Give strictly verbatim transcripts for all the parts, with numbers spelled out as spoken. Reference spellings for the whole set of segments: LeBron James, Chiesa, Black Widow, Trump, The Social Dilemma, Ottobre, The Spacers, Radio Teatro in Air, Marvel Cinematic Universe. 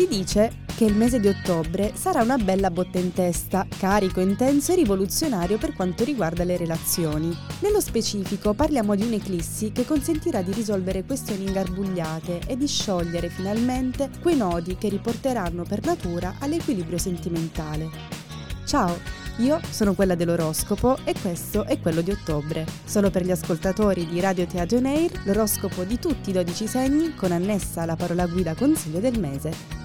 Si dice che il mese di ottobre sarà una bella botta in testa, carico, intenso e rivoluzionario per quanto riguarda le relazioni. Nello specifico parliamo di un'eclissi che consentirà di risolvere questioni ingarbugliate e di sciogliere finalmente quei nodi che riporteranno per natura all'equilibrio sentimentale. Ciao, io sono quella dell'oroscopo e questo è quello di ottobre. Solo per gli ascoltatori di Radio Teatro in Air, l'oroscopo di tutti i dodici segni con annessa la parola guida consiglio del mese.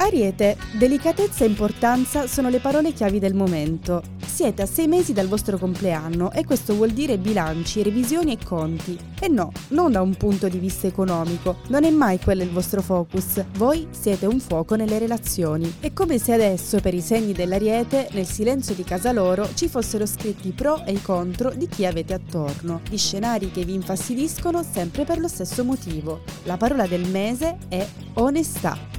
Ariete, delicatezza e importanza sono le parole chiavi del momento. Siete a sei mesi dal vostro compleanno e questo vuol dire bilanci, revisioni e conti. E no, non da un punto di vista economico, non è mai quello il vostro focus. Voi siete un fuoco nelle relazioni. È come se adesso per i segni dell'Ariete, nel silenzio di casa loro, ci fossero scritti i pro e i contro di chi avete attorno, di scenari che vi infastidiscono sempre per lo stesso motivo. La parola del mese è onestà.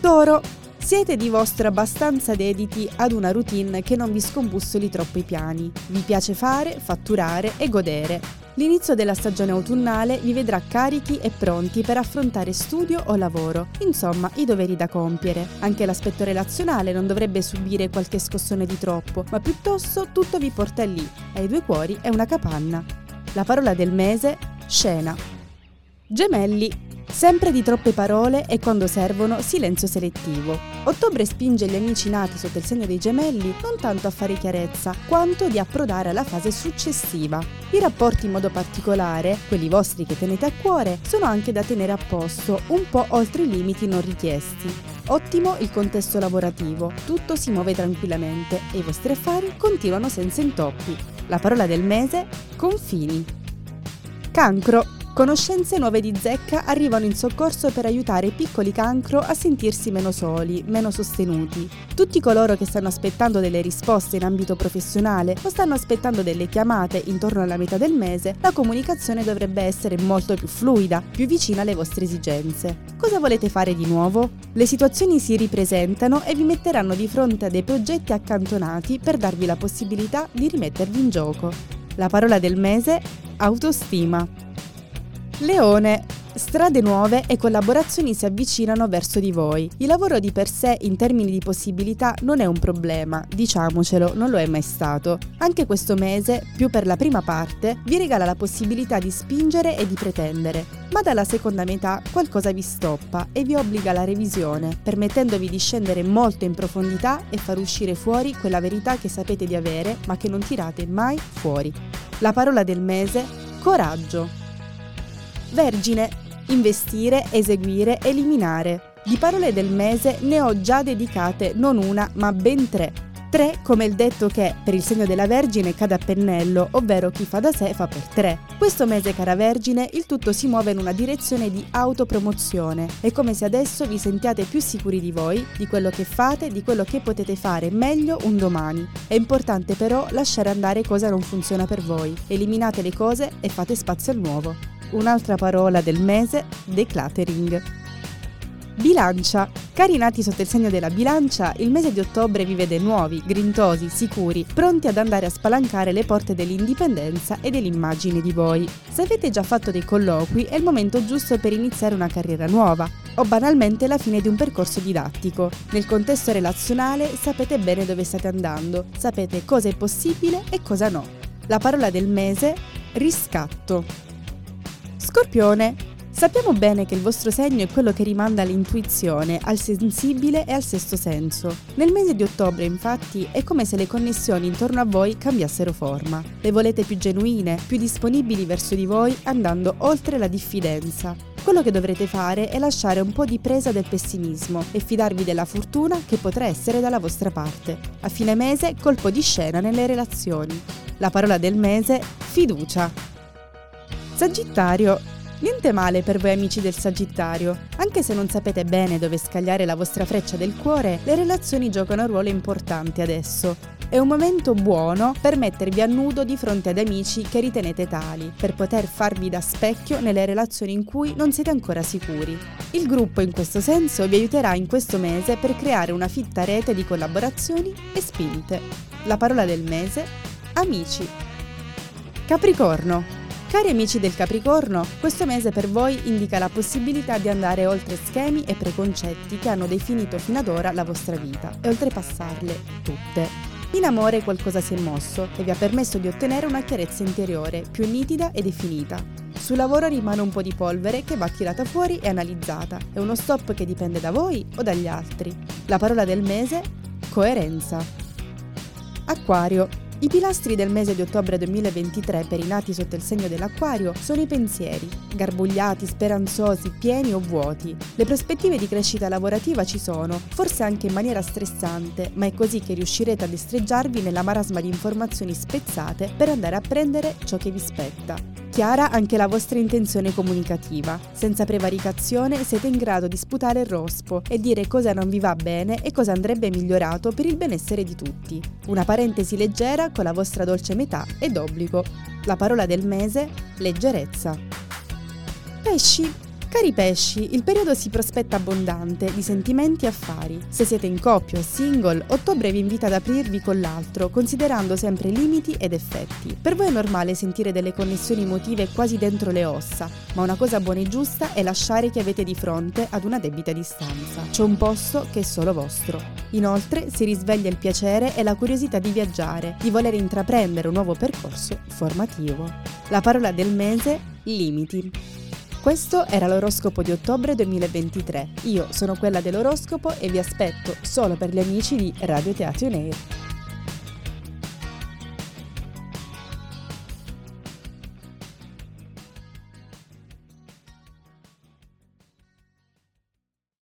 Toro, siete di vostro abbastanza dediti ad una routine che non vi scombussoli troppo i piani. Vi piace fare, fatturare e godere. L'inizio della stagione autunnale vi vedrà carichi e pronti per affrontare studio o lavoro, insomma i doveri da compiere. Anche l'aspetto relazionale non dovrebbe subire qualche scossone di troppo, ma piuttosto tutto vi porta lì, ai due cuori e una capanna. La parola del mese, scena. Gemelli. Sempre di troppe parole e quando servono silenzio selettivo. Ottobre spinge gli amici nati sotto il segno dei gemelli non tanto a fare chiarezza, quanto di approdare alla fase successiva. I rapporti in modo particolare, quelli vostri che tenete a cuore, sono anche da tenere a posto, un po' oltre i limiti non richiesti. Ottimo il contesto lavorativo, tutto si muove tranquillamente e i vostri affari continuano senza intoppi. La parola del mese, confini. Cancro. Conoscenze nuove di zecca arrivano in soccorso per aiutare i piccoli cancro a sentirsi meno soli, meno sostenuti. Tutti coloro che stanno aspettando delle risposte in ambito professionale o stanno aspettando delle chiamate intorno alla metà del mese, la comunicazione dovrebbe essere molto più fluida, più vicina alle vostre esigenze. Cosa volete fare di nuovo? Le situazioni si ripresentano e vi metteranno di fronte a dei progetti accantonati per darvi la possibilità di rimettervi in gioco. La parola del mese, autostima. Leone. Strade nuove e collaborazioni si avvicinano verso di voi. Il lavoro di per sé in termini di possibilità non è un problema, diciamocelo, non lo è mai stato. Anche questo mese, più per la prima parte, vi regala la possibilità di spingere e di pretendere, ma dalla seconda metà qualcosa vi stoppa e vi obbliga alla revisione, permettendovi di scendere molto in profondità e far uscire fuori quella verità che sapete di avere ma che non tirate mai fuori. La parola del mese, coraggio. Vergine, investire, eseguire, eliminare. Di parole del mese ne ho già dedicate non una ma ben tre. Tre come il detto che per il segno della Vergine cade a pennello, ovvero chi fa da sé fa per tre. Questo mese, cara Vergine, il tutto si muove in una direzione di autopromozione. È come se adesso vi sentiate più sicuri di voi, di quello che fate, di quello che potete fare meglio un domani. È importante però lasciare andare cosa non funziona per voi. Eliminate le cose e fate spazio al nuovo. Un'altra parola del mese, decluttering. Bilancia. Cari nati sotto il segno della bilancia, il mese di ottobre vi vede nuovi, grintosi, sicuri, pronti ad andare a spalancare le porte dell'indipendenza e dell'immagine di voi. Se avete già fatto dei colloqui, è il momento giusto per iniziare una carriera nuova, o banalmente la fine di un percorso didattico. Nel contesto relazionale sapete bene dove state andando, sapete cosa è possibile e cosa no. La parola del mese, riscatto. Scorpione. Sappiamo bene che il vostro segno è quello che rimanda all'intuizione, al sensibile e al sesto senso. Nel mese di ottobre, infatti, è come se le connessioni intorno a voi cambiassero forma. Le volete più genuine, più disponibili verso di voi, andando oltre la diffidenza. Quello che dovrete fare è lasciare un po' di presa del pessimismo e fidarvi della fortuna che potrà essere dalla vostra parte. A fine mese, colpo di scena nelle relazioni. La parola del mese, fiducia. Sagittario. Niente male per voi amici del Sagittario. Anche se non sapete bene dove scagliare la vostra freccia del cuore, le relazioni giocano un ruolo importante adesso. È un momento buono per mettervi a nudo di fronte ad amici che ritenete tali, per poter farvi da specchio nelle relazioni in cui non siete ancora sicuri. Il gruppo in questo senso vi aiuterà in questo mese per creare una fitta rete di collaborazioni e spinte. La parola del mese, amici. Capricorno. Cari amici del Capricorno, questo mese per voi indica la possibilità di andare oltre schemi e preconcetti che hanno definito fino ad ora la vostra vita e oltrepassarle tutte. In amore qualcosa si è mosso e vi ha permesso di ottenere una chiarezza interiore più nitida e definita. Sul lavoro rimane un po' di polvere che va tirata fuori e analizzata, è uno stop che dipende da voi o dagli altri. La parola del mese? Coerenza. Acquario. I pilastri del mese di ottobre duemilaventitré per i nati sotto il segno dell'acquario sono i pensieri, garbugliati, speranzosi, pieni o vuoti. Le prospettive di crescita lavorativa ci sono, forse anche in maniera stressante, ma è così che riuscirete a destreggiarvi nella marasma di informazioni spezzate per andare a prendere ciò che vi spetta. Chiara anche la vostra intenzione comunicativa. Senza prevaricazione siete in grado di sputare il rospo e dire cosa non vi va bene e cosa andrebbe migliorato per il benessere di tutti. Una parentesi leggera con la vostra dolce metà è d'obbligo. La parola del mese, leggerezza. Pesci. Cari pesci, il periodo si prospetta abbondante di sentimenti e affari. Se siete in coppia o single, ottobre vi invita ad aprirvi con l'altro, considerando sempre limiti ed effetti. Per voi è normale sentire delle connessioni emotive quasi dentro le ossa, ma una cosa buona e giusta è lasciare chi avete di fronte ad una debita distanza. C'è un posto che è solo vostro. Inoltre si risveglia il piacere e la curiosità di viaggiare, di voler intraprendere un nuovo percorso formativo. La parola del mese, limiti. Questo era l'oroscopo di ottobre duemilaventitré. Io sono quella dell'oroscopo e vi aspetto solo per gli amici di Radio Teatro in Air.